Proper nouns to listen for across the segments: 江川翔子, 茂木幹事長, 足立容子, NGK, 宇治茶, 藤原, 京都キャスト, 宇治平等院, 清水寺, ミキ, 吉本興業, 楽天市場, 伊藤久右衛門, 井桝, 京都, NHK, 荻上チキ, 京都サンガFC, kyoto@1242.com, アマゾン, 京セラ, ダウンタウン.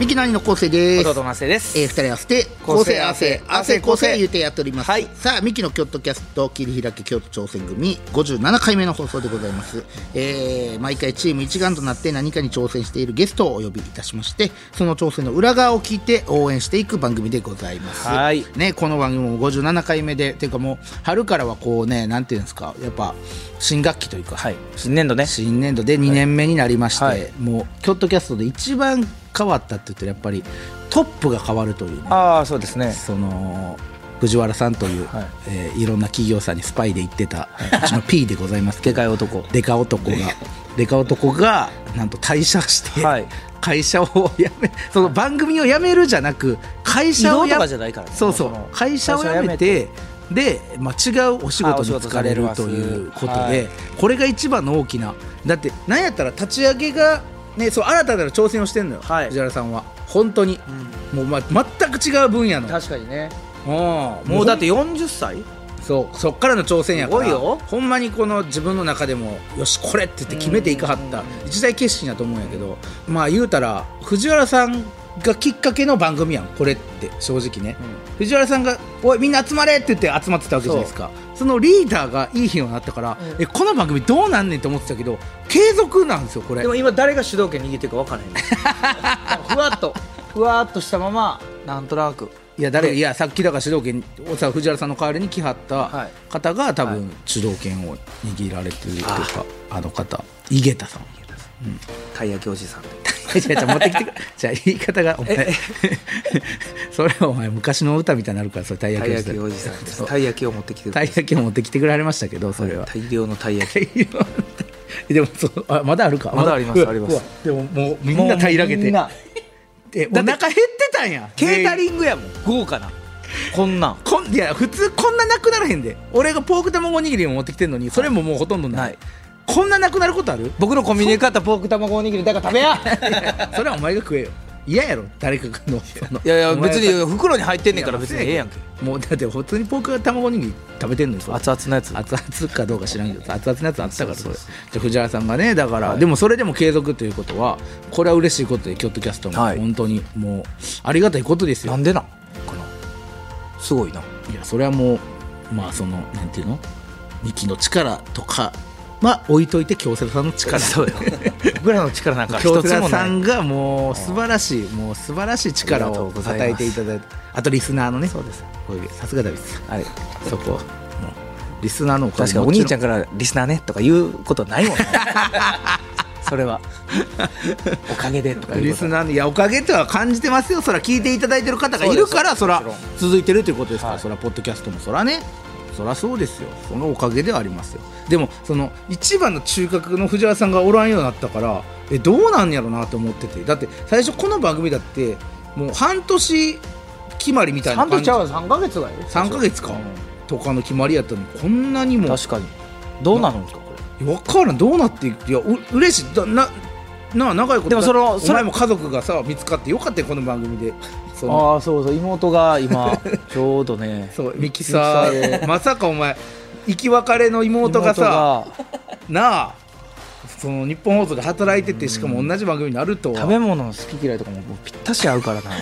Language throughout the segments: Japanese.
ミキの兄の昴生です。弟の亜生です。2人合わせて昴生亜生言うてやっております、はい、さあミキの京都キャスト切り開け京都挑戦組57回目の放送でございます、毎回チーム一丸となって何かに挑戦しているゲストをお呼びいたしまして、その挑戦の裏側を聞いて応援していく番組でございます、はいね、この番組も57回目で、ていうかもう春からはこうね、なんていうんですか、やっぱ新学期というか、はい、新年度ね、新年度で2年目になりまして、はいはい、もう京都キャストで一番変わったって言ったらやっぱりトップが変わるという、ね、ああそうですね、その藤原さんという、はい、いろんな企業さんにスパイで行ってた、はい、うちの P でございますけどデカ男がなんと退社して、はい、会社を辞め、その番組を辞めるじゃなく会社を辞めて、そうそう、会社を辞めてで、まあ、違うお仕事に就かれるということで、はい、これが一番の大きな、だって何やったら立ち上げがね、そう新たな挑戦をしてるのよ、はい、藤原さんは本当に、うん、もう、全く違う分野の、確かにね、もうだって40歳、そう、そっからの挑戦やからほんまにこの自分の中でもよしこれって言って決めていかはった一大決心だと思うんやけど、まあ言うたら藤原さんがきっかけの番組やんこれって、正直ね、うん、藤原さんがおいみんな集まれって言って集まってたわけじゃないですか。 そのリーダーがいい日になったから、うん、この番組どうなんねんと思ってたけど継続なんですよこれ。でも今誰が主導権握ってるか分からないふわっとしたままなんとなく、いや誰、いやさっきだから主導権をさ、藤原さんの代わりに来はった方が多分主導権を握られてるというか、あの方井桁さん、うん、たい焼きおじさん持ってきてじゃあ言い方がお前それはお前昔の歌みたいになるから、それたい焼きおじさんです。たい焼きを持ってきてくれ、たい焼きを持ってきてくれましたけど、それは大量のたい焼きでもそうあまだあるか、まだあります、あります。でももうみんなたいらげて、お腹減ってたんや、ケータリングやもん、豪華なこんなん、いや普通こんななくならへんで、俺がポーク卵おにぎりを持ってきてるのにそれももうほとんどない、こんななくなることある？僕のコンビニで買ったポーク卵おにぎりだから食べやそれはお前が食えよ、嫌やろ誰かのいやいや別に袋に入ってんねんから別にええやんけ。もうだって普通にポーク卵おにぎり食べてんのよ、熱々のやつ、熱々かどうか知らんけど熱々のやつあったから、それじゃ藤原さんがねだから、はい、でもそれでも継続ということはこれは嬉しいことで、京都キャストも本当にもうありがたいことですよ、はい、なんでなんかな、すごいな。いやそれはもうまあそのなんていうの、ミキの力とかまあ置いといて京セラさんの力、そうよ僕らの力なんか一つもない。京セラさんがもう素晴らしい、もう素晴らしい力を与えていただいて、あとリスナーのね、そうです、さすがダビスさん、あれそこもうリスナーの、確かにお兄ちゃんからリスナーねとか言うことないもんねそれはおかげでとかリスナーの、いやおかげとは感じてますよ、そら聞いていただいてる方がいるから、そら続いてるということですから、はい、そらポッドキャストもそらね、そりゃそうですよ、そのおかげではありますよ。でもその一番の中核の藤原さんがおらんようになったから、どうなんやろうなと思ってて、だって最初この番組だってもう半年決まりみたいな感じ、半年ちゃう、3ヶ月がいる、3ヶ月か、うん、とかの決まりやったのに、こんなにも確かにどうなるんですかこれ分からん、どうなっていく、いや嬉しいだなあ、長いことでもそれも家族がさ見つかってよかったよこの番組であそうそう、妹が今ちょうどねそうミキサーでまさかお前生き別れの妹がさなあ、その日本放送で働いてて、しかも同じ番組になるとは、食べ物の好き嫌いとかもぴったし合うからな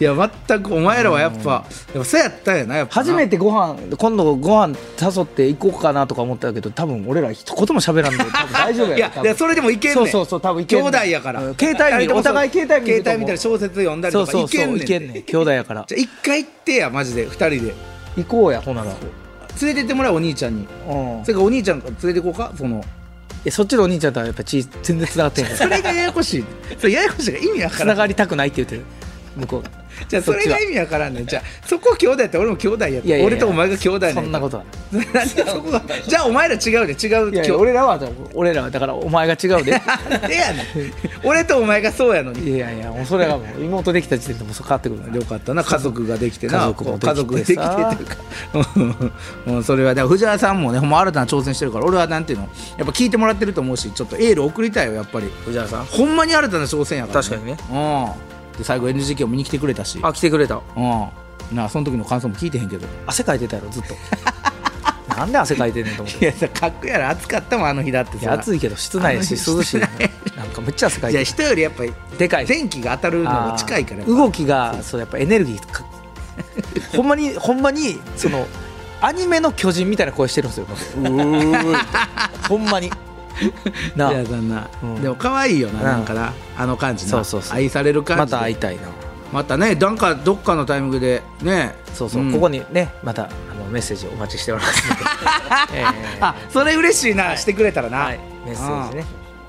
いや全くお前らはやっぱそうやったんやな、やっぱ初めてご飯今度ご飯誘って行こうかなとか思ったけど、多分俺ら一言も喋らんで大丈夫やいやそれでもいけんねん、そう多分いけんねん、兄弟やから、携帯見、お互い携帯見たり小説読んだりとか、いけんねん兄弟やからじゃあ一回行ってや、マジで2人で行こうや、ほなら連れて行ってもらう、お兄ちゃんに、それからお兄ちゃん連れて行こうか、そのそっちのお兄ちゃんとはやっぱ血全然つながってんそれがややこしい、それややこしいが意味わからん、つながりたくないって言ってる向こうじゃあそれが意味わからんねん。じゃあそこ兄弟やって俺も兄弟やって、俺とお前が兄弟ねん。そんなことはない。じゃあお前ら違うで、違う。いや俺らはだからお前が違うで。えやねん。俺とお前がそうやのに。いやいや、それがもう妹できた時点でもう変わってくる。よかったな、家族ができてな。家族ができてというか。もうそれはで藤原さんもね、ほんま新たな挑戦してるから、俺はなんていうの、やっぱ聞いてもらってると思うし、ちょっとエール送りたいよやっぱり。藤原さん。ほんまに新たな挑戦やから。確かにね。うん。で最後 NGK を見に来てくれたし、あ、来てくれた、うん、なあ、その時の感想も聞いてへんけど汗かいてたやろずっと。なんで汗かいてんねんと思って。いやさ、かっこやろ、暑かったもんあの日だってさ。暑いけど室内やし涼しい、ね、なんかめっちゃ汗かいてる。いや人よりやっぱりでかい、電気が当たるのが近いから動きが、そうやっぱエネルギーか。ほんまにそのアニメの巨人みたいな声してるんですよ。ほんまになあ、でも可愛いよな、なんかな、あの感じな、愛される感じ。また会いたいな。またね、なんかどっかのタイミングでね、そうそう、ここにね、またメッセージお待ちしておりますので。あ、それ嬉しいな、してくれたらな。メッセージね。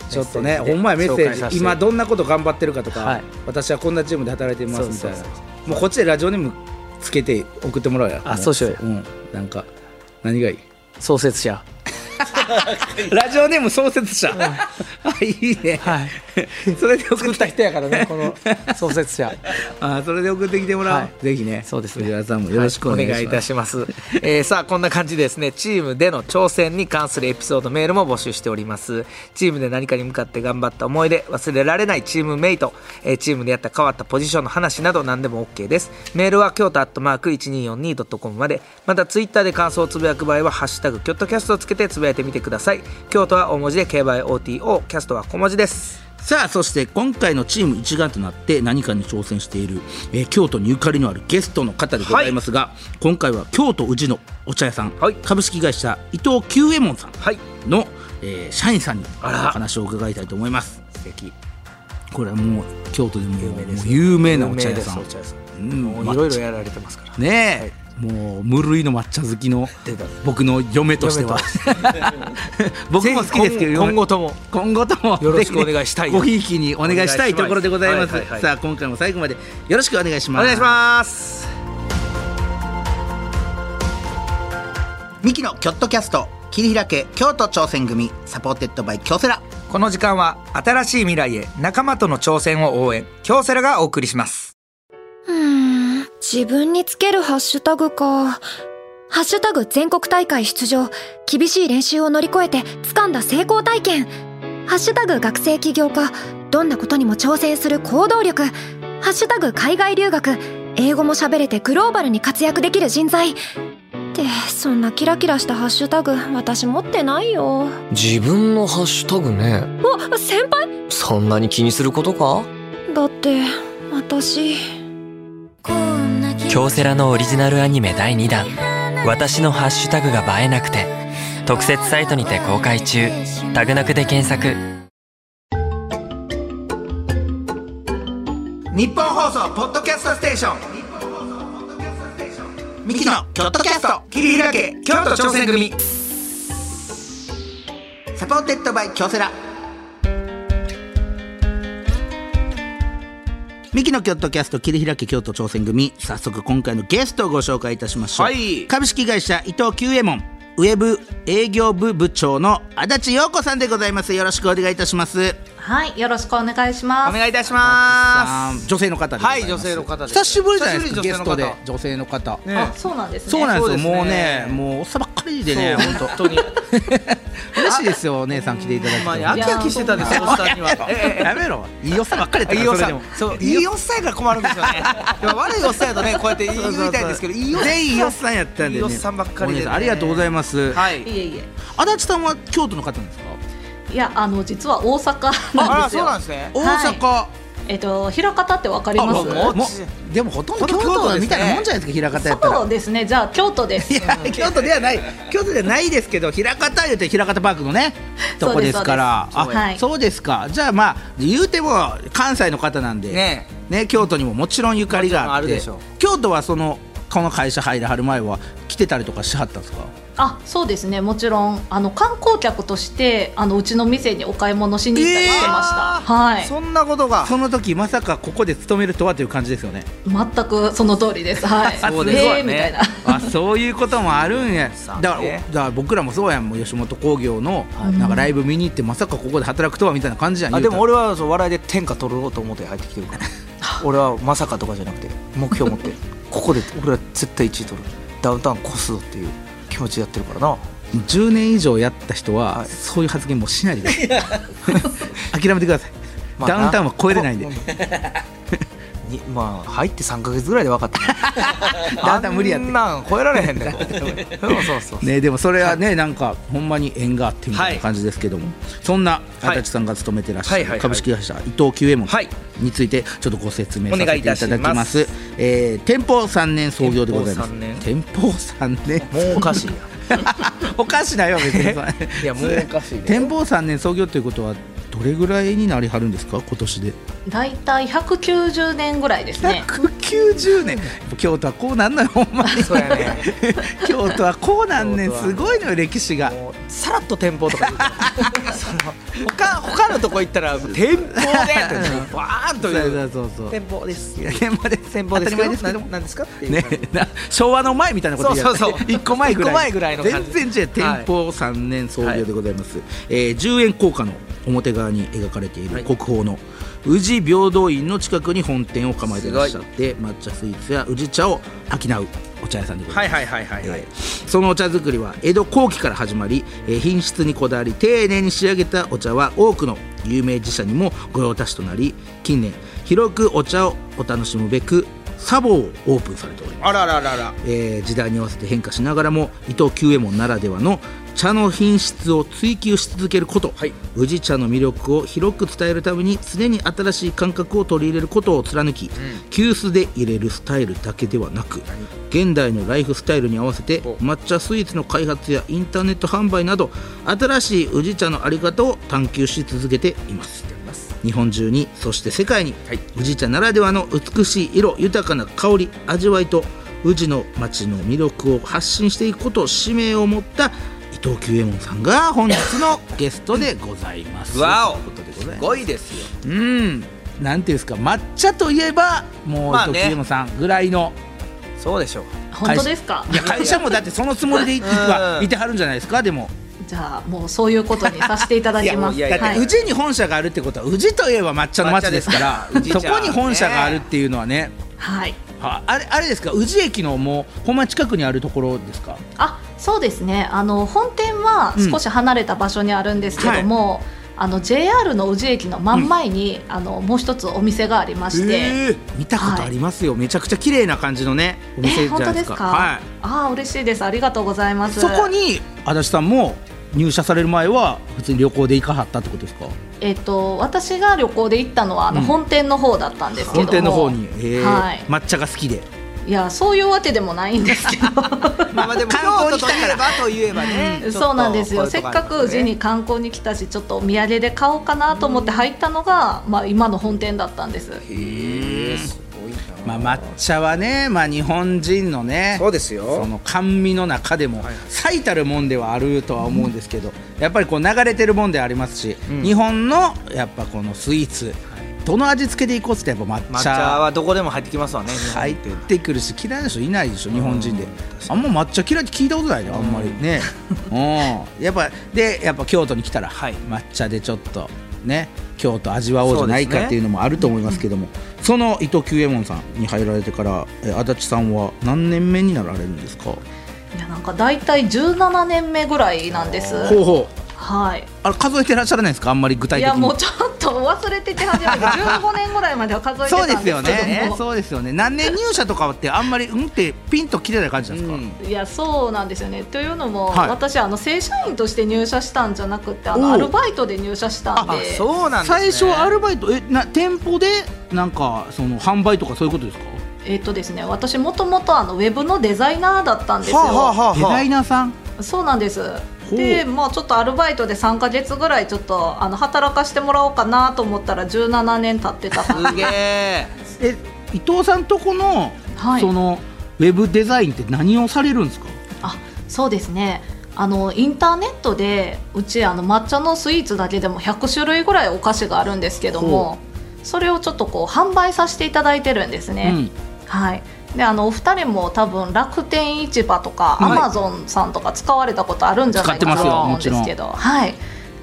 ちょっとね、ほんまやメッセージ、今どんなこと頑張ってるかとか、私はこんなチームで働いてますみたいな。もうこっちでラジオネームつけて送ってもらうや。あ、そうしようよ。なんか何がいい？創設者。ラジオネーム創設者、いいね、それで送った人やからね、この創設者。それで送ってきてもらう、ぜひね。そうですね、藤原さんもよろしくお願いいたします。さあこんな感じでですね、チームでの挑戦に関するエピソードメールも募集しております。チームで何かに向かって頑張った思い出、忘れられないチームメイト、チームでやった変わったポジションの話など何でも OK です。メールは京都@1242.com まで。またツイッターで感想をつぶやく場合はハッシュタグ京都キャストをつけてつぶやいてみてください。京都は大文字で KYOTO、 キャストは小文字です。さあそして今回のチーム一丸となって何かに挑戦している、京都にゆかりのあるゲストの方でございますが、はい、今回は京都宇治のお茶屋さん、はい、株式会社伊藤久右衛門さんの、はい、社員さんにお話を伺いたいと思います。素敵。これはもう京都でも有名なお茶屋さん、いろいろやられてますからね。はい、もう無類の抹茶好きの僕の嫁としては僕も好きですけど、今後ともよろしくお願いしたい、ごひいきにお願いしたいところでございます。さあ今回も最後までよろしくお願いします。お願いします。ミキのキョットキャスト、切り開け京都挑戦組、サポーテッドバイ京セラ。この時間は新しい未来へ、仲間との挑戦を応援、京セラがお送りします。自分につけるハッシュタグか。ハッシュタグ全国大会出場、厳しい練習を乗り越えて掴んだ成功体験。ハッシュタグ学生起業家、どんなことにも挑戦する行動力。ハッシュタグ海外留学、英語も喋れてグローバルに活躍できる人材。ってそんなキラキラしたハッシュタグ私持ってないよ。自分のハッシュタグね。あ、先輩、そんなに気にすることか。だって私、京セラのオリジナルアニメ第2弾、私のハッシュタグが映えなくて、特設サイトにて公開中。タグなくで検索。日本放送ポッドキャストステーション、ミキのキョットキャスト、切り開け京都挑戦組、サポーテッドバイ京セラ。ミキの京都キャスト、切り開け京都挑戦組、早速今回のゲストをご紹介いたしましょう。はい、株式会社伊藤久右衛門ウェブ営業部部長の足立陽子さんでございます。よろしくお願いいたします。はい、よろしくお願いします。お願いいたします。女性の方でございます。はい、女性の方です。久しぶりじゃないですか、ゲストで女性の方。あ、そうなんですね。そうなんですよ。もうね、もうおっさんばっかりでね、本当に嬉しいですよ、お姉さん来ていただいて。飽き飽きしてたんですよ、おっさんには。やめろ、いいおっさんばっかりだった。いいおっさんやから困るんですよね。悪いおっさんやとね、こうやって言いたいんですけど、全員いいおっさんやったんでね、いいおっさんばっかりで。ありがとうございます。はい、いえいえ。足立さんは京都の方なんですか。いや、実は大阪なんですよ。あ、そうなんですね。大阪、枚方ってわかります？でもほとんど京都みたいなもんじゃないですか、枚方やったら。そうですね、じゃあ京都です。いや、京都ではない、京都ではないですけど、枚方言うて枚方パークのね、とこですから。あ、そうですか。じゃあまあ言うても関西の方なんでね、京都にももちろんゆかりがあって。京都はそのこの会社入らはる前は来てたりとかしはったんですか？あ、そうですね、もちろん観光客としてうちの店にお買い物しに行ったりしてました、はい、そんなことが。その時まさかここで勤めるとはという感じですよね。全くその通りです、はい、そうですね、みたいな。あ、そういうこともあるんや。だから僕らもそうやん、もう吉本興業のなんかライブ見に行ってまさかここで働くとはみたいな感じじゃん。あ、でも俺はそう笑いで天下取ろうと思って入ってきてるから俺はまさかとかじゃなくて目標持ってここで俺は絶対1位取る、ダウンタウン越すぞっていう気持ちでやってるからな。10年以上やった人は、はい、そういう発言もしないで諦めてください、まあ、ダウンタウンは超えれないんでまあ入って3ヶ月ぐらいで分かっただんだん無理やってあんなん超えられへんねんでもそれはね、なんかほんまに縁があってみたいな感じですけども、はい、そんな足立さんが勤めてらっしゃる株式会社伊藤久右衛門についてちょっとご説明させていただきます。天保3年創業でございます。天保3年、もうおかしいやおかしいなよ別にいやもうおかしい、ね、天保3年創業ということはどれぐらいになりはるんですか？今年でだいたい190年ぐらいですね。190年、京都はこうなんのよ、ほんまにそうやね京都はこうなんねん、すごいのよ歴史が。さらっと店舗とか言う他のとこ行ったら店舗でバーンと言う店舗です、店舗です、当たり前ですけど何ですかっていう感じ、昭和の前みたいなこと言う、1個前ぐらいの感じ。全然違う。天保3年創業でございます。10円硬貨の表側に描かれている国宝の宇治平等院の近くに本店を構えていらっしゃって、抹茶スイーツや宇治茶を商うお茶屋さんでございます。そのお茶作りは江戸後期から始まり、品質にこだわり丁寧に仕上げたお茶は多くの有名寺社にも御用達となり、近年広くお茶をお楽しむべく茶房をオープンされております。あらららら、時代に合わせて変化しながらも伊藤久右衛門ならではの茶の品質を追求し続けること、はい、宇治茶の魅力を広く伝えるために常に新しい感覚を取り入れることを貫き、急須で入れるスタイルだけではなく現代のライフスタイルに合わせて抹茶スイーツの開発やインターネット販売など新しい宇治茶の在り方を探求し続けています。日本中に、そして世界に、はい、宇治茶ならではの美しい色、豊かな香り、味わいと宇治の街の魅力を発信していくことを使命を持った伊藤久右衛門さんが本日のゲストでございますわお、すごいですよ。なんていうんですか、抹茶といえばもう伊藤久右衛門さんぐらいの、そうでしょう。本当ですか？いや、会社もだってそのつもりでいてはるんじゃないですか。でもじゃあもうそういうことにさせていただきます。だって宇治に本社があるってことは宇治といえば抹茶の町ですから、そこに本社があるっていうのはね、はい、あれですか、宇治駅のもうほんま近くにあるところですか？あ、そうですね、本店は少し離れた場所にあるんですけども、JR の宇治駅の真ん前に、もう一つお店がありまして、見たことありますよ、はい、めちゃくちゃ綺麗な感じのねお店じゃないですか。はい、ああ嬉しいです、ありがとうございます。そこに足立さんも入社される前は普通に旅行で行かはったってことですか？私が旅行で行ったのは本店の方だったんですけども、本店の方に、はい、抹茶が好きで、いやそういうわけでもないんですけどまあでも観光に来たらといえばね、そうなんですよ。せっかく宇治に観光に来たし、ちょっとお土産で買おうかなと思って入ったのが、まあ、今の本店だったんです。へえ、抹茶はね、日本人のね、そうですよ、その甘味の中でも最たるもんではあるとは思うんですけど、やっぱりこう流れてるもんでありますし、日本のやっぱこのスイーツどの味付けでいこうってやっぱ抹茶はどこでも入ってきますわね。入ってくるし、嫌いな人いないでしょ日本人で。あんま抹茶嫌いって聞いたことないね、あんまりねやっぱで、やっぱ京都に来たら抹茶でちょっとね京都味わおうじゃないかっていうのもあると思いますけども、その伊藤久右衛門さんに入られてから足立さんは何年目になられるんですか？いや、なんかだいたい17年目ぐらいなんです。ほうほう、はい、あれ数えてらっしゃらないですか？あんまり具体的に。いやもうちょっと忘れてて始めて15年ぐらいまでは数えてたんですけどもそうですよね。何年入社とかってあんまりってピンときてない感じなんですか？いやそうなんですよね。というのも、はい、私正社員として入社したんじゃなくてアルバイトで入社したんで。あ、そうなんですね。最初アルバイト、店舗でなんかその販売とかそういうことですか？ですね、私もともとウェブのデザイナーだったんですよ。デザイナーさん。そうなんです。でちょっとアルバイトで3ヶ月ぐらいちょっと働かしてもらおうかなと思ったら17年経ってた。すげー伊藤さんとこの、はい、そのウェブデザインって何をされるんですか？そうですね、インターネットでうち抹茶のスイーツだけでも100種類ぐらいお菓子があるんですけども、それをちょっとこう販売させていただいてるんですね、はい、でお二人も多分楽天市場とかアマゾンさんとか使われたことあるんじゃないかなと思うんですけど、はい、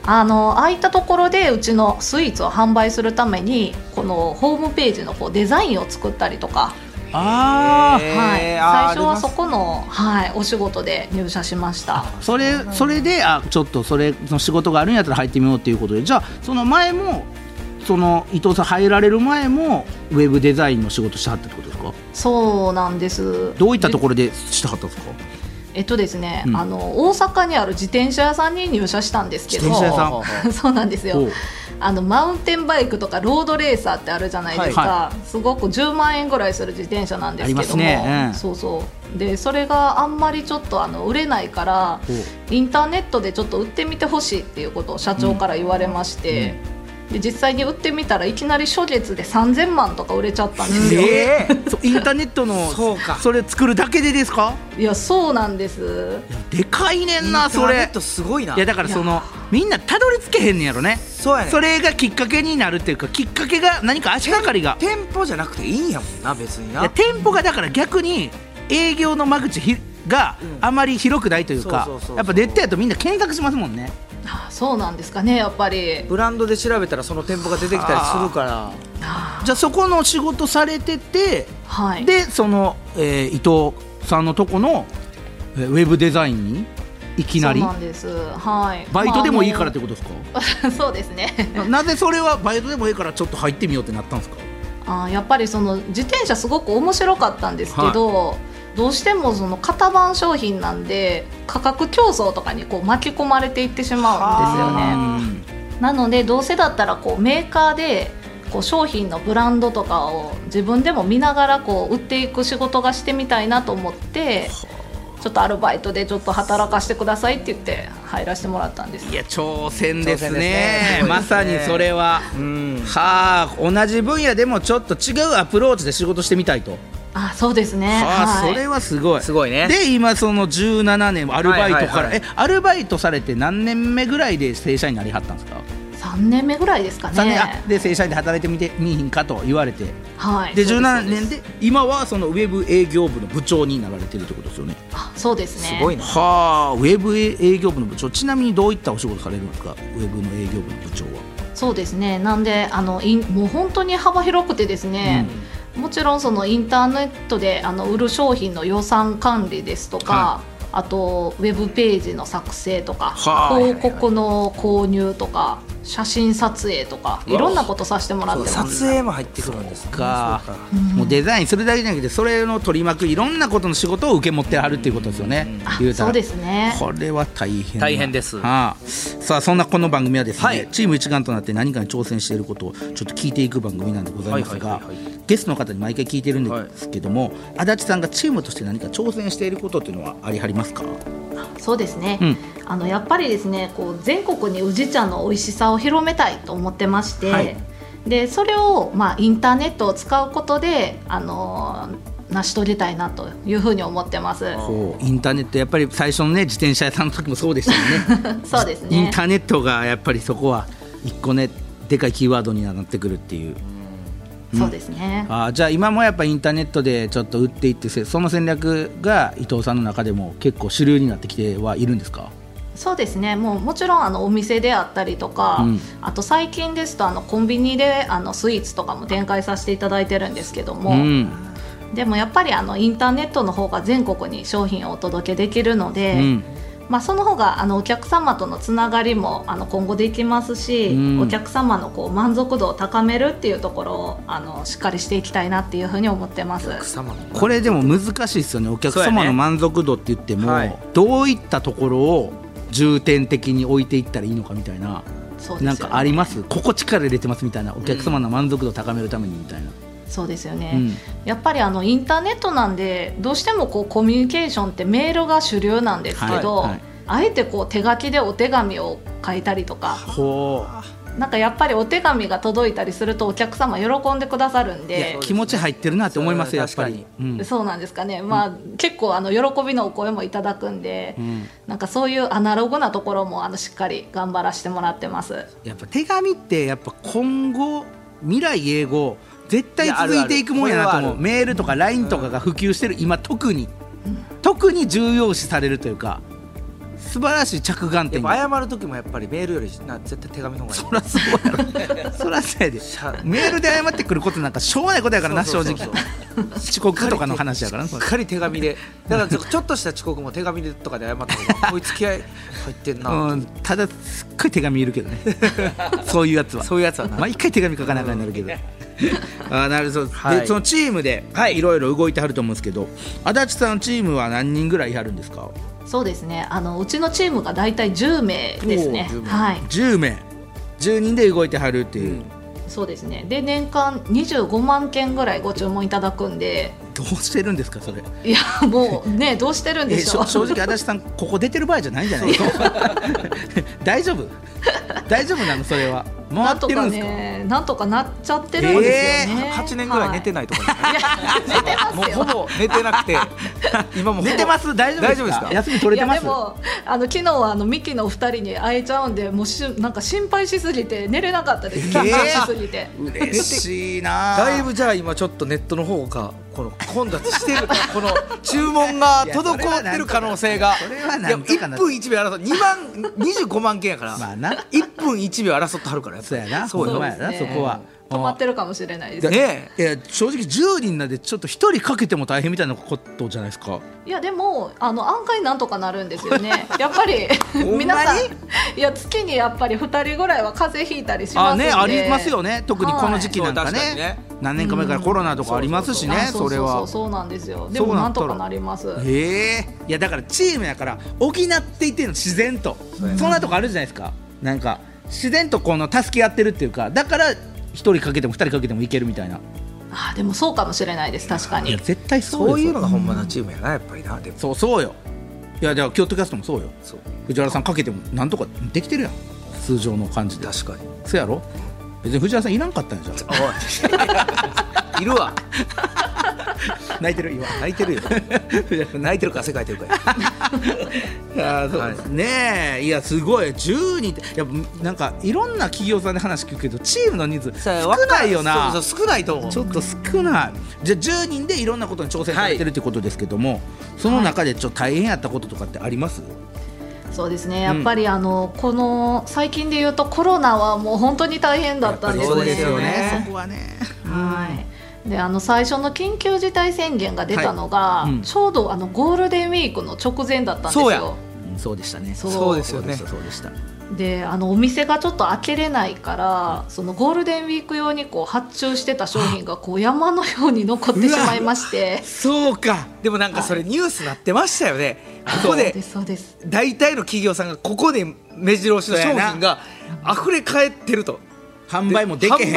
ああいったところでうちのスイーツを販売するためにこのホームページのこうデザインを作ったりとか、はい、最初はそこの、はい、お仕事で入社しました。それでちょっとその仕事があるんやったら入ってみようということで、じゃあその前もその伊藤さん入られる前もウェブデザインの仕事してはったってことですか？そうなんです。どういったところでしてはったんですか？ですね、大阪にある自転車屋さんに入社したんですけど、自転車屋さんそうなんですよ。マウンテンバイクとかロードレーサーってあるじゃないですか、はい、すごく10万円ぐらいする自転車なんですけども、ありますね、うん、そうそうで、それがあんまりちょっと売れないからインターネットでちょっと売ってみてほしいっていうことを社長から言われまして、で実際に売ってみたらいきなり初月で3000万とか売れちゃったんですよ、インターネットのそれ作るだけでですか？いやそうなんです。でかいねんな、それインターネットすごいな。いやだからみんなたどり着けへんねんやろね。 そうやね、それがきっかけになるっていうか、きっかけが何か足がかりが店舗じゃなくていいんやもんな、別にな。いや店舗がだから逆に営業の間口があまり広くないというか、やっぱネットやとみんな検索しますもんね。そうなんですかね、やっぱりブランドで調べたらその店舗が出てきたりするから。じゃあそこの仕事されてて、はい、でその、伊藤さんのとこのウェブデザインにいきなり。そうなんです、はい、バイトでもいいからってことですか？そうですねなぜそれはバイトでもいいからちょっと入ってみようってなったんですか？やっぱりその自転車すごく面白かったんですけど、どうしてもその型番商品なんで価格競争とかにこう巻き込まれていってしまうんですよね。なのでどうせだったらこうメーカーでこう商品のブランドとかを自分でも見ながらこう売っていく仕事がしてみたいなと思って、ちょっとアルバイトでちょっと働かせてくださいって言って入らせてもらったんです。いや挑戦ですね、まさにそれは、はあ、同じ分野でもちょっと違うアプローチで仕事してみたいと。あ、そうですね、はい、それはすごいね。で今その17年アルバイトから、アルバイトされて何年目ぐらいで正社員になりはったんですか？3年目ぐらいですかね。3年で正社員で働いてみひんかと言われて、はい、で17年で今はそのウェブ営業部の部長になられてるってことですよね。あ、そうですね、すごいな。はあ、ウェブ営業部の部長、ちなみにどういったお仕事されるんですか？ウェブの営業部の部長は。そうですね、なんでもう本当に幅広くてですね、もちろんそのインターネットで売る商品の予算管理ですとか、はい、あとウェブページの作成とか、広告の購入とか写真撮影とか、いろんなことさせてもらってます。撮影も入ってくるんですか？もうデザインするだけじゃなくて、それの取り巻くいろんなことの仕事を受け持ってはるっていうことですよね、そうですね。これは大変です、さあそんなこの番組はですね、チーム一丸となって何かに挑戦していることをちょっと聞いていく番組なんでございますが、ゲストの方に毎回聞いてるんですけども、足立さんがチームとして何か挑戦していることっていうのはありはりますか？そうですね、やっぱりですね、こう全国に宇治茶の美味しさを広めたいと思ってまして、でそれを、インターネットを使うことで、成し遂げたいなというふうに思ってます。インターネット、やっぱり最初の、ね、自転車屋さんの時もそうでしたよねそうですね、インターネットがやっぱりそこは一個ね、でかいキーワードになってくるっていう、そうですね。じゃあ今もやっぱインターネットでちょっと売っていって、その戦略が伊藤さんの中でも結構主流になってきてはいるんですか？そうですね、もちろんお店であったりとか、あと最近ですとコンビニでスイーツとかも展開させていただいてるんですけども、でもやっぱりインターネットの方が全国に商品をお届けできるので、その方がお客様とのつながりも今後できますし、お客様のこう満足度を高めるっていうところをしっかりしていきたいなっていうふうに思ってます。これでも難しいですよね。お客様の満足度って言っても、どういったところを重点的に置いていったらいいのかみたいな、なんかあります？ここ力入れてますみたいな、お客様の満足度を高めるためにみたいな。そうですよね、やっぱりインターネットなんで、どうしてもこうコミュニケーションってメールが主流なんですけど、あえてこう手書きでお手紙を書いたりとかなんかやっぱりお手紙が届いたりするとお客様喜んでくださるんで、気持ち入ってるなって思いますよ、やっぱり、うん、そうなんですかね、まあうん、結構喜びのお声もいただくんで、うん、なんかそういうアナログなところもしっかり頑張らせてもらってます。やっぱ手紙ってやっぱ今後未来永劫絶対続いていくもんやなと思う。メールとか LINE とかが普及してる今特に、うん、特に重要視されるというか素晴らしい着眼点。謝る時もやっぱりメールより絶対手紙の方がいい。そらそうやで。メールで謝ってくることなんかしょうがないことやからな。そうそうそうそう正直遅刻とかの話やからな。しっかり手紙でだからちょっとした遅刻も手紙でとかで謝った方がこいつ気合入ってんな、うん、ただすっごい手紙いるけどねそういうやつは毎回手紙書かなきゃなるけどあ、なるほど。でそのチームでいろいろ動いてはると思うんですけど、足立さんのチームは何人ぐらいいはるんですか？そうですね、うちのチームがだいたい10名ですね。10名、はい、10名10人で動いてはるっていう、うん、そうですね。で年間25万件ぐらいご注文いただくんで。どうしてるんですかそれ。いやもうねどうしてるんでしょう正直足立さんここ出てる場合じゃないんじゃない大丈夫なのそれは。回ってるんですか？なんとかなっちゃってるんですよね。8年ぐらい寝てないとか、はい、寝てますよ。もうほぼ寝てなくて今も寝てます。大丈夫ですか休み取れてます？いやでも昨日はミキのお二人に会えちゃうんでもうなんか心配しすぎて寝れなかったです。緊張しすぎて。嬉しいな。だいぶじゃあ今ちょっとネットの方がこの混雑してるこの注文が滞ってる可能性が1分1秒争う25万件やから1分1秒争ってはるから。そうやな、そうやな、そこは止まってるかもしれないですね。いや正直10人なんでちょっと1人かけても大変みたいなことじゃないですか。いやでも案外なんとかなるんですよねやっぱり皆さんいや月にやっぱり2人ぐらいは風邪ひいたりしますんで、ありますよね。特にこの時期なんか ね、何年か前からコロナとかありますしね、うん、それはそうなんですよ。でもなんとかなります。いやだからチームやから補っていってるの自然と、うん、そんなとこあるじゃないですか。なんか自然とこの助け合ってるっていうか、だから一人かけても二人かけてもいけるみたいな。あでもそうかもしれないです。確かに。いや絶対そういうのがほんまのチームやな、やっぱりな。でもそうよ。いやでは京都キャストもそうよ。そう藤原さんかけてもなんとかできてるやん通常の感じで。確かにそうやろ。別に藤原さんいらんかったんじゃんいるわ泣いてるよ泣いてるか汗かいてるかいやそうですね、はい、いやすごい10人ってやっぱなんかいろんな企業さんで話聞くけどチームの人数少ないよな。そう少ないと思う。ちょっと少ない。じゃあ10人でいろんなことに挑戦されてるってことですけども、はい、その中でちょっと大変やったこととかってあります？そうですね、やっぱりこの最近で言うとコロナはもう本当に大変だったんですよね。そうですよね、そこはね、はいで最初の緊急事態宣言が出たのが、はいうん、ちょうどゴールデンウィークの直前だったんですよ。そうでしたね。そうですよね。そうでした。でお店がちょっと開けれないから、うん、そのゴールデンウィーク用にこう発注してた商品がこう山のように残ってしまいまして。そうか。でもなんかそれニュースなってましたよね、はい、ここで大体の企業さんがここで目白押しの商品が溢れ返ってると販売もできへん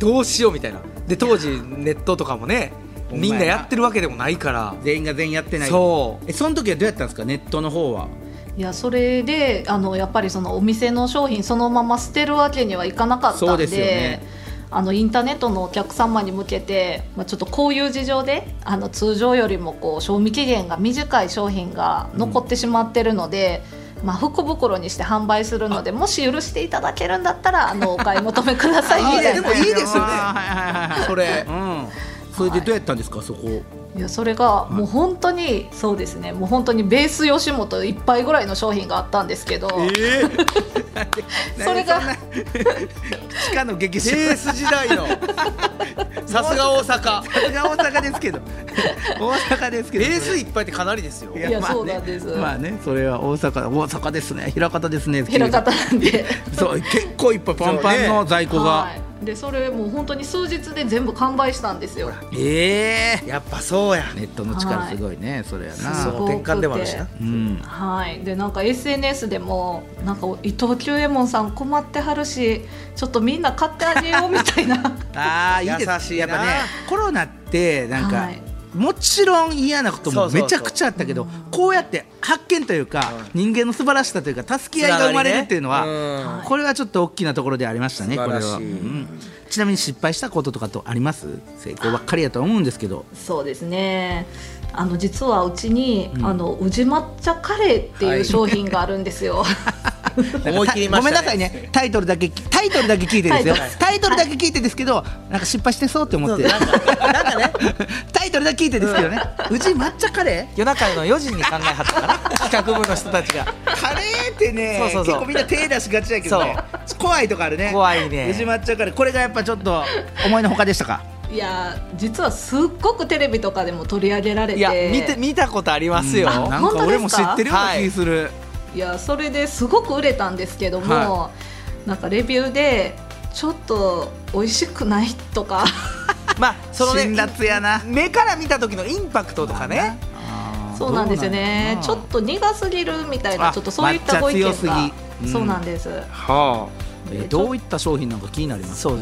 どうしようみたいな。で当時ネットとかもねみんなやってるわけでもないから全員が全員やってない。そうその時はどうやったんですかネットの方は。いやそれでやっぱりそのお店の商品そのまま捨てるわけにはいかなかったんで、そうですよね、インターネットのお客様に向けて、まあ、ちょっとこういう事情で通常よりもこう賞味期限が短い商品が残ってしまってるので、うんまあ、福袋にして販売するのでもし許していただけるんだったらお買い求めくださいみたいな。でもいいですよねそれ、うん、それでどうやったんですか、はい、そこ。いやそれがもう本当にそうですね、もう本当にベース吉本いっぱいぐらいの商品があったんですけど、それが地下の激戦ベース時代のさすが大阪ですけどベースいっぱいってかなりですよ。いやそうなんです。まあねそれは大阪ですね、枚方ですね、枚方なんでそう結構いっぱいパンパンの在庫が、ね、はい、でそれもう本当に数日で全部完売したんですよ。やっぱそうやネットの力すごいね、はい、それやな。そう転換でもあるしな、うん、はいでなんか SNS でもなんか伊藤久右衛門さん困ってはるしちょっとみんな買ってあげようみたいなあいいです優しいやっぱねコロナってなんか、はいもちろん嫌なこともめちゃくちゃあったけど、こうやって発見というか人間の素晴らしさというか助け合いが生まれるっていうのはこれはちょっと大きなところでありましたね。これはちなみに失敗したこととかとあります？成功ばっかりやと思うんですけど。そうですね、実はうちに宇治抹茶カレーっていう商品があるんですよ。思い切りましたね。ごめんなさいね、タイトルだけ聞いてですよ。タイトルだけ聞いてですけど、なんか失敗してそうって思ってなんかね、タイトルだけ聞いてですけどね、うち抹茶カレー夜中の4時に考えはったから企画部の人たちがカレーってね、結構みんな手出しがちやけどね、怖いとかあるね。怖いね、うち抹茶カレー。これがやっぱちょっと思いのほかでしたか？いや実はすっごくテレビとかでも取り上げられて、いや見たことありますよ。なんか俺も知ってるような気する。いやそれですごく売れたんですけども、はい、なんかレビューでちょっと美味しくないとかまあそのね、辛辣やな、目から見た時のインパクトとかね。そうなんですよね、ちょっと苦すぎるみたいな、ちょっとそういったご意見が、そうなんです。はあ、どういった商品なんか気になりますか？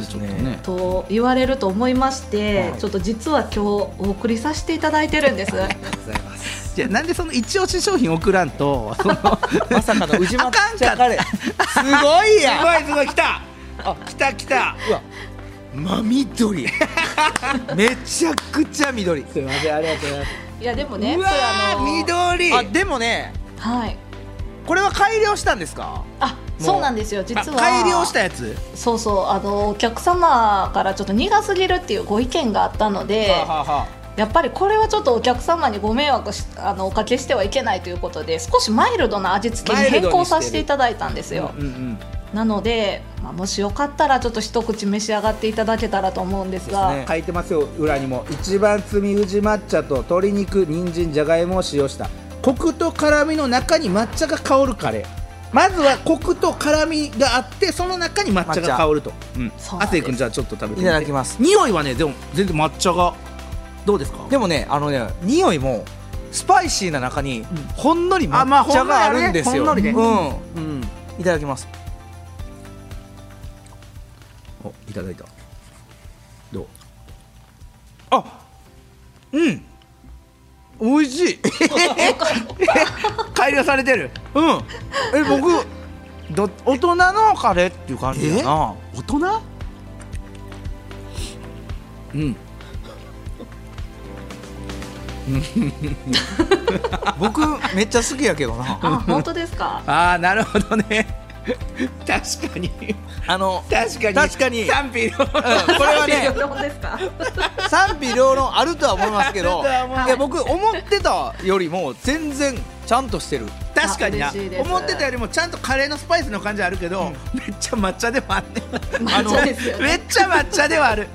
と言われると思いまして、ちょっと実は今日お送りさせていただいてるんです。ありがとうございます。じゃあなんでその一押し商品送らんと、まさかの宇治抹茶カレー。すごいや。すごい来た。来た。真緑。めちゃくちゃ緑。すみません、ありがとうございます。いやでもね、緑。あでもね。はい。これは改良したんですか？そうなんですよ、実は改良したやつ。そうそう、お客様からちょっと苦すぎるっていうご意見があったので、やっぱりこれはちょっとお客様にご迷惑おかけしてはいけないということで、少しマイルドな味付けに変更させていただいたんですよ。なので、もしよかったらちょっと一口召し上がっていただけたらと思うんですが、書いてますよ、裏にも。一番摘み宇治抹茶と鶏肉、人参、じゃがいもを使用した、コクと辛みの中に抹茶が香るカレー。まずはコクと辛みがあって、その中に抹茶が香ると。亜生君、じゃあちょっと食べてみていただきます。匂いはね、でも全然抹茶がどうですか？でもね、匂いもスパイシーな中にほんのり抹茶があるんですよ。いただきます。お、いただいた。どう？あ、うん、美味しい。改良されてる。うん。僕大人のカレーっていう感じやな。大人？うん。僕めっちゃ好きやけどな。あ、本当ですか。ああ、なるほどね。確かに。確かに。賛否両論。これはね。賛否両論あるとは思いますけど、いや僕思ってたよりも全然ちゃんとしてる。確かにな。思ってたよりもちゃんとカレーのスパイスの感じあるけど、めっちゃ抹茶ではあるね。めっちゃ抹茶ではある。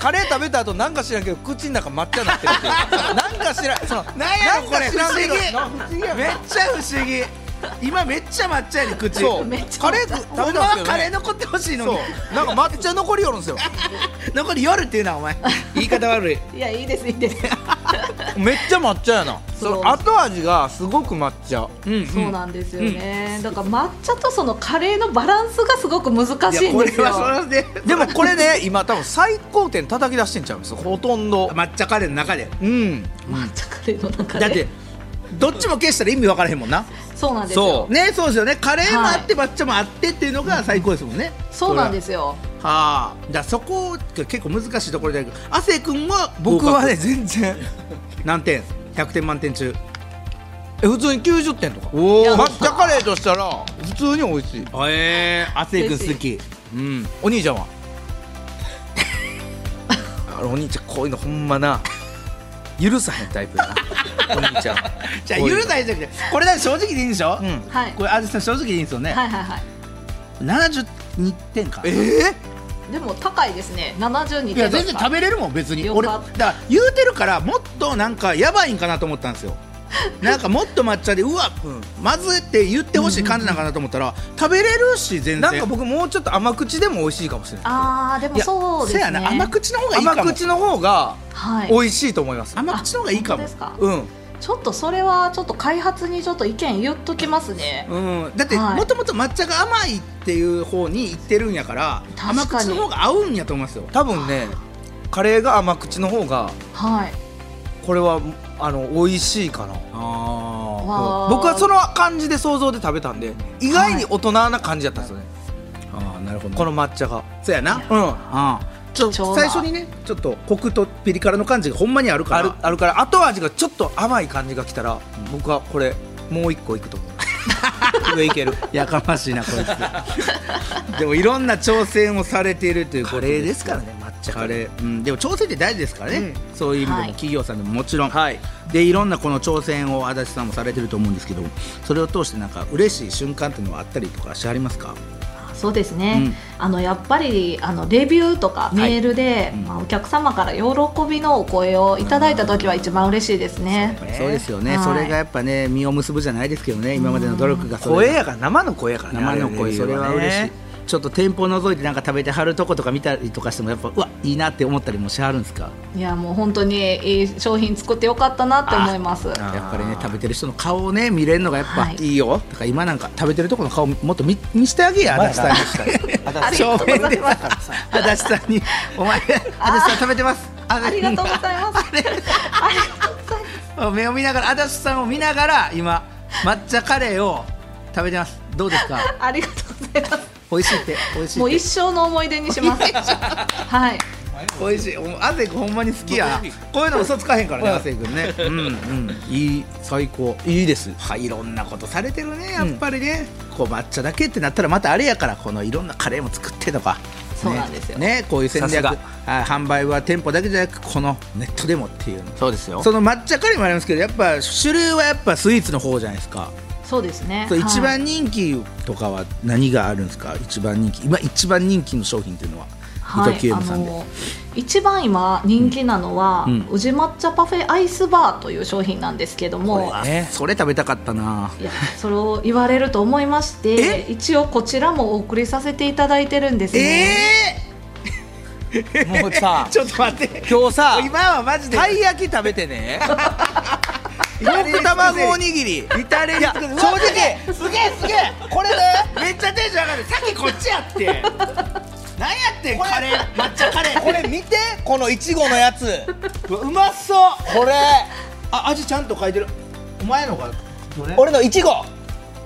カレー食べた後なんか知らんけど口の中抹茶になってるっていう。なんか知らん。なんか知らんけど。めっちゃ不思議。今めっちゃ抹茶やね、口。そう、カレー食べたんですけどね。お前はカレー残ってほしいのに。なんか抹茶残りよるんですよ。残りよるっていうな、お前。言い方悪い。いや、いいですいいです。めっちゃ抹茶やな。後味がすごく抹茶。そうなんですよね。だから抹茶とそのカレーのバランスがすごく難しいんですよ。でもこれね、今多分最高点叩き出してんちゃうんですよ。ほとんど抹茶カレーの中で。うん。抹茶カレーの中で。だってどっちも消したら意味分からへんもんな。そうなんですよね。そうですよね。カレーもあって抹茶もあってっていうのが最高ですもんね。そうなんですよ。はあ、だそこ結構難しいところだけど、亜生君は？僕はね、全然。何点？100点満点中。普通に90点とか。おお。抹茶カレーとしたら普通に美味しい。亜生君好き。うん。お兄ちゃんは？お兄ちゃんこういうのほんまな。許さへんタイプだな。お兄ちゃん。じゃあ許さへんじゃなくて、これだって正直でいいんでしょ？うん。はい。これ味さん正直でいいんですよね。はいはいはい。72点か。でも高いですね。72点。いや全然食べれるもん別に。俺だから言うてるから、もっとなんかやばいんかなと思ったんですよ。なんかもっと抹茶でうわまずいって言ってほしい感じなんかなと思ったら、食べれるし全然。なんか僕もうちょっと甘口でも美味しいかもしれない。ああ、でもそうですね。せやな、甘口の方がいいかも。甘口の方が美味しいと思います。甘口の方がいいかも。うん。ちょっとそれはちょっと開発にちょっと意見言っときますね。うん。だってもともと抹茶が甘いっていう方に行ってるんやから、甘口の方が合うんやと思いますよ。多分ね、カレーが甘口の方が。はい。これは美味しいかな。僕はその感じで想像で食べたんで、意外に大人な感じだったんですよね。ああ、なるほど。この抹茶がそうやな。最初にね、ちょっとコクとピリ辛の感じがほんまにあるから、後味がちょっと甘い感じがきたら、僕はこれもう一個いくと思う。上いける。やかましいなこいつ。でもいろんな挑戦をされているということで、カレーですからね、抹茶カレー。でも挑戦って大事ですからね。そういう意味でも企業さんでももちろん。でいろんなこの挑戦を足立さんもされてると思うんですけど、それを通してなんか嬉しい瞬間っていうのはあったりとかしはりますか？そうですね、やっぱりレビューとかメールでお客様から喜びのお声をいただいた時は一番嬉しいですね。そうですよね。それがやっぱね、実を結ぶじゃないですけどね、今までの努力が。声やから、生の声やからね。生の声、それは嬉しい。ちょっと店舗覗いてなんか食べてはるとことか見たりとかしても、やっぱうわいいなって思ったりもしはるんですか？いや、もう本当にいい商品作ってよかったなって思います。やっぱりね、食べてる人の顔をね見れるのがやっぱいいよ。だから今なんか食べてるとこの顔もっと見してあげや。足立さんに正面で足立さんにお前足立さん食べてます、ありがとうございます、目を見ながら、足立さんを見ながら今抹茶カレーを食べてます、どうですか？ありがとうございます。美味しいって、美味しい。もう一生の思い出にします。はい。美味しい。亜生君ほんまに好きや。こういうの嘘つかへんからね、亜生君ね。いい、最高。いいです。はい、いろんなことされてるね、やっぱりね。こう抹茶だけってなったらまたあれやから、このいろんなカレーも作ってとか。そうなんですよね。こういう戦略、販売は店舗だけじゃなく、このネットでもっていう。そうですよ。その抹茶カレーもありますけど、やっぱ種類はやっぱスイーツの方じゃないですか。そうですね。一番人気とかは何があるんですか？一番人気、今一番人気の商品というのは、水戸久右衛門さんで一番今人気なのは、宇治抹茶パフェアイスバーという商品なんですけども、それ食べたかったな。いや、それを言われると思いまして、一応こちらもお送りさせていただいてるんですね。もうさ、ちょっと待って、今日さ、今はマジでたい焼き食べてね。卵おにぎり、正直すげえすげえ、これねめっちゃテンション上がる。さっきこっちやって、何やってんカレー、抹茶カレー。これ見て、このいちごのやつ、うまそうこれ。あ、味ちゃんと書いてる。お前のがどれ？俺のいちご、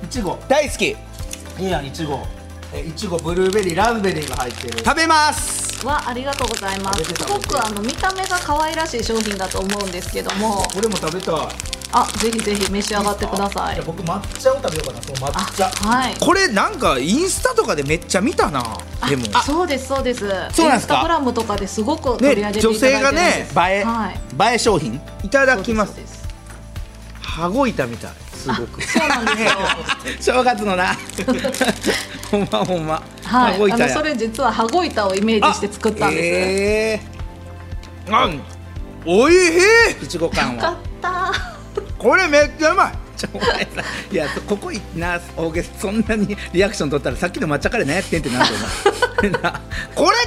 いちご大好き。いいやん、いちご、いちご、ブルーベリー、ラズベリーが入ってる。食べます。ありがとうございます。すごく見た目が可愛らしい商品だと思うんですけども、これも食べたい。あ、ぜひぜひ召し上がってください。僕抹茶を食べようかな、その抹茶。これなんかインスタとかでめっちゃ見たな。でもそうですそうです、インスタグラムとかですごく取り上げていただいてるんです。女性がね、映え商品いただきます。羽子板みたい、すごく。そうなんですよ、正月のな。ほんまほんま。はい、それ実は羽子板をイメージして作ったんです。おいしい。いちご感はよかった。これめっちゃうまい。いや、ここいな、大げさ、そんなにリアクション取ったら、さっきの抹茶カレー何やってんってなると思う。これ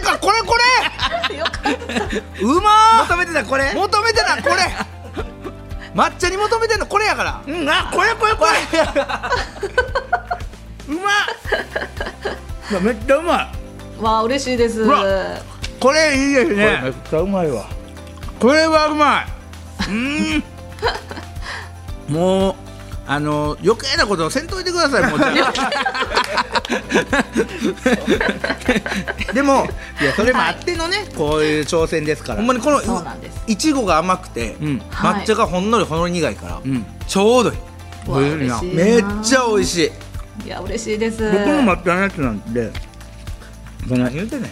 か、これこれ。よかった。うまー。求めてた、これ。求めてた、これ。抹茶に求めてんの、これやから。うん、あ、これこれこれ。うまっ。めっちゃうまい。わあ、嬉しいです。これいいですね。めっちゃうまいわ。これはうまい。もう余計なことをせんといてください。もうでもいや、それもあってのね、こういう挑戦ですから。ほんまにこのいちごが甘くて、抹茶がほんのりほんのり苦いからちょうどいい。めっちゃ美味しい。いや、嬉しいです。僕も抹茶のやつなんで、そんな言うてね。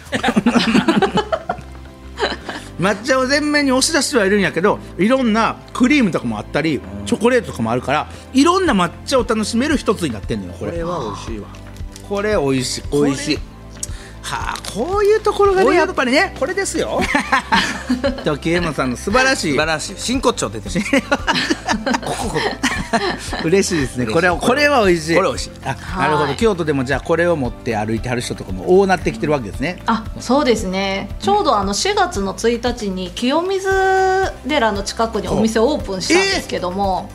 抹茶を前面に押し出してはいるんやけど、いろんなクリームとかもあったり、チョコレートとかもあるから、いろんな抹茶を楽しめる一つになってんのよ。これは美味しいわ。これ美味しい、美味しい。はあ、こういうところがね、やっぱりね、これですよ。ときえもさんの素晴らしい、素晴らしい真骨頂出てる。ここここ嬉しいですね。これは、これは美味しい。これ美味しい。あ、なるほど。京都でもじゃあこれを持って歩いてはる人とかも多なってきてるわけですね。あ、そうですね。ちょうど4月の1日に清水寺の近くにお店をオープンしたんですけども、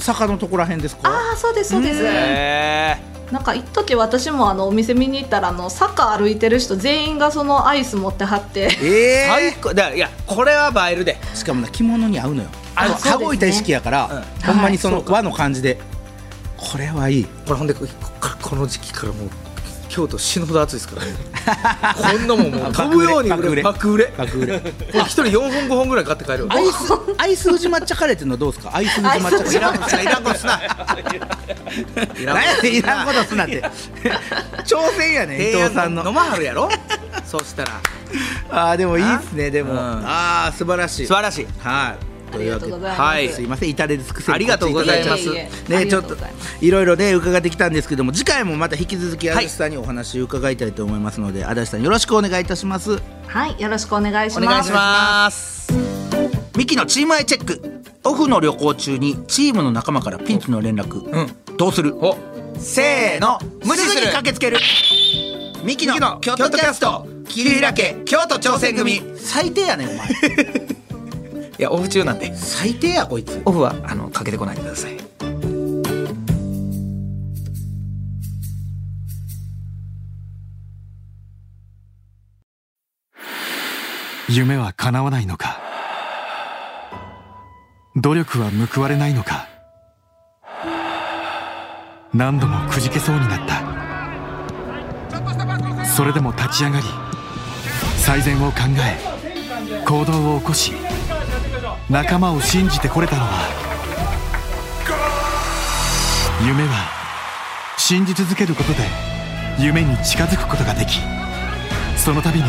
坂のところらへんですか？ああ、そうですそうです。なんか一時私もお店見に行ったら坂歩いてる人全員がそのアイス持ってはって、最高だ。いやこれは映えるで。しかもな着物に合うのよ。羽子板意識やから、うん、ほんまにその和の感じで、はい、これはいい。これほんでこの時期からもう京都死ぬほど暑いですからね。こんなもんもう飛ぶように爆売れ一人4本5本ぐらい買って帰る。アイス宇治抹茶カレーってのどうですか？アイス宇治抹茶カレーいらんことすなって挑戦やね。伊藤さんの飲まはるやろ。そうしたらでもいいですね。でも素晴らしい。はいありがとうございます。はい、すいません至れり尽くせりありがとうございます。ね、ちょっといろいろね伺ってきたんですけども、次回もまた引き続き足立さんにお話を伺いたいと思いますので、足立さんよろしくお願いいたします。はい、よろしくお願いします。お願いします。ミキのチームアイチェック。オフの旅行中にチームの仲間からピンチの連絡。うん、どうする？せーの、無視する。駆けつける。ミキの京都キャスト桐平家京都挑戦組。最低やねんお前。いやオフ中なんで最低やこいつ。オフはかけてこないでください。夢は叶わないのか、努力は報われないのか、何度もくじけそうになった。それでも立ち上がり最善を考え行動を起こし仲間を信じてこれたのは、夢は信じ続けることで夢に近づくことができ、その度に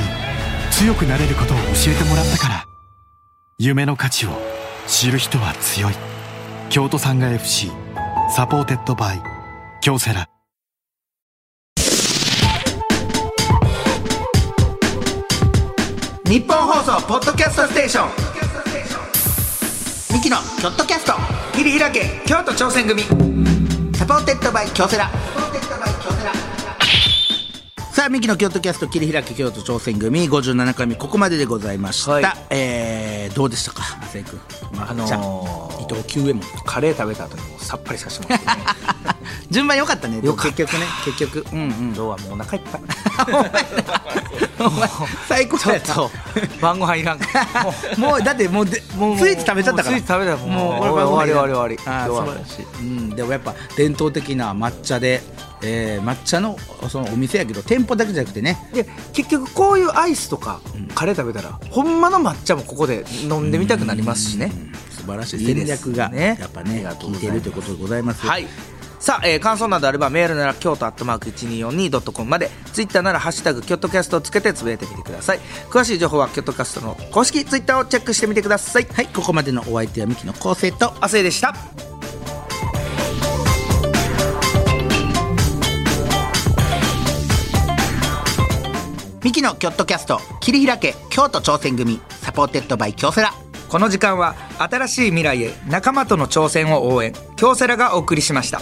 強くなれることを教えてもらったから。夢の価値を知る人は強い。京都サンガ FC サポーテッドバイ京セラ。日本放送ポッドキャストステーションミキのキョットキャスト桐平家京都挑戦組サポーテッドバイ京セラ。さあミキのキョットキャスト桐平家京都挑戦組57回目ここまででございました、はい。どうでしたか亜生君？伊藤久右衛門カレー食べた後にもうさっぱりさせてもらってね。順番良かったね。結局今日はもうお腹いっぱい。最高だった。ちょっと晩ご飯いらんから。もうだってもうスイーツ食べちゃったから。もう終わり。素晴らしい。うんでもやっぱ伝統的な抹茶で。抹茶のそのお店やけど店舗だけじゃなくてね。で結局こういうアイスとか、うん、カレー食べたらほんまの抹茶もここで飲んでみたくなりますしね。素晴らしい戦略がねやっぱね効いてるということでございます、はい。さあ、感想などあればメールなら京都@1242.com まで、ツイッターならハッシュタグ京都キャストをつけてつぶやいてみてください。詳しい情報は京都キャストの公式ツイッターをチェックしてみてください。はい、ここまでのお相手はミキの昴生と亜生でした。ミキのキョットキャスト桐平家京都挑戦組サポーテッドバイ京セラ。この時間は新しい未来へ仲間との挑戦を応援京セラがお送りしました。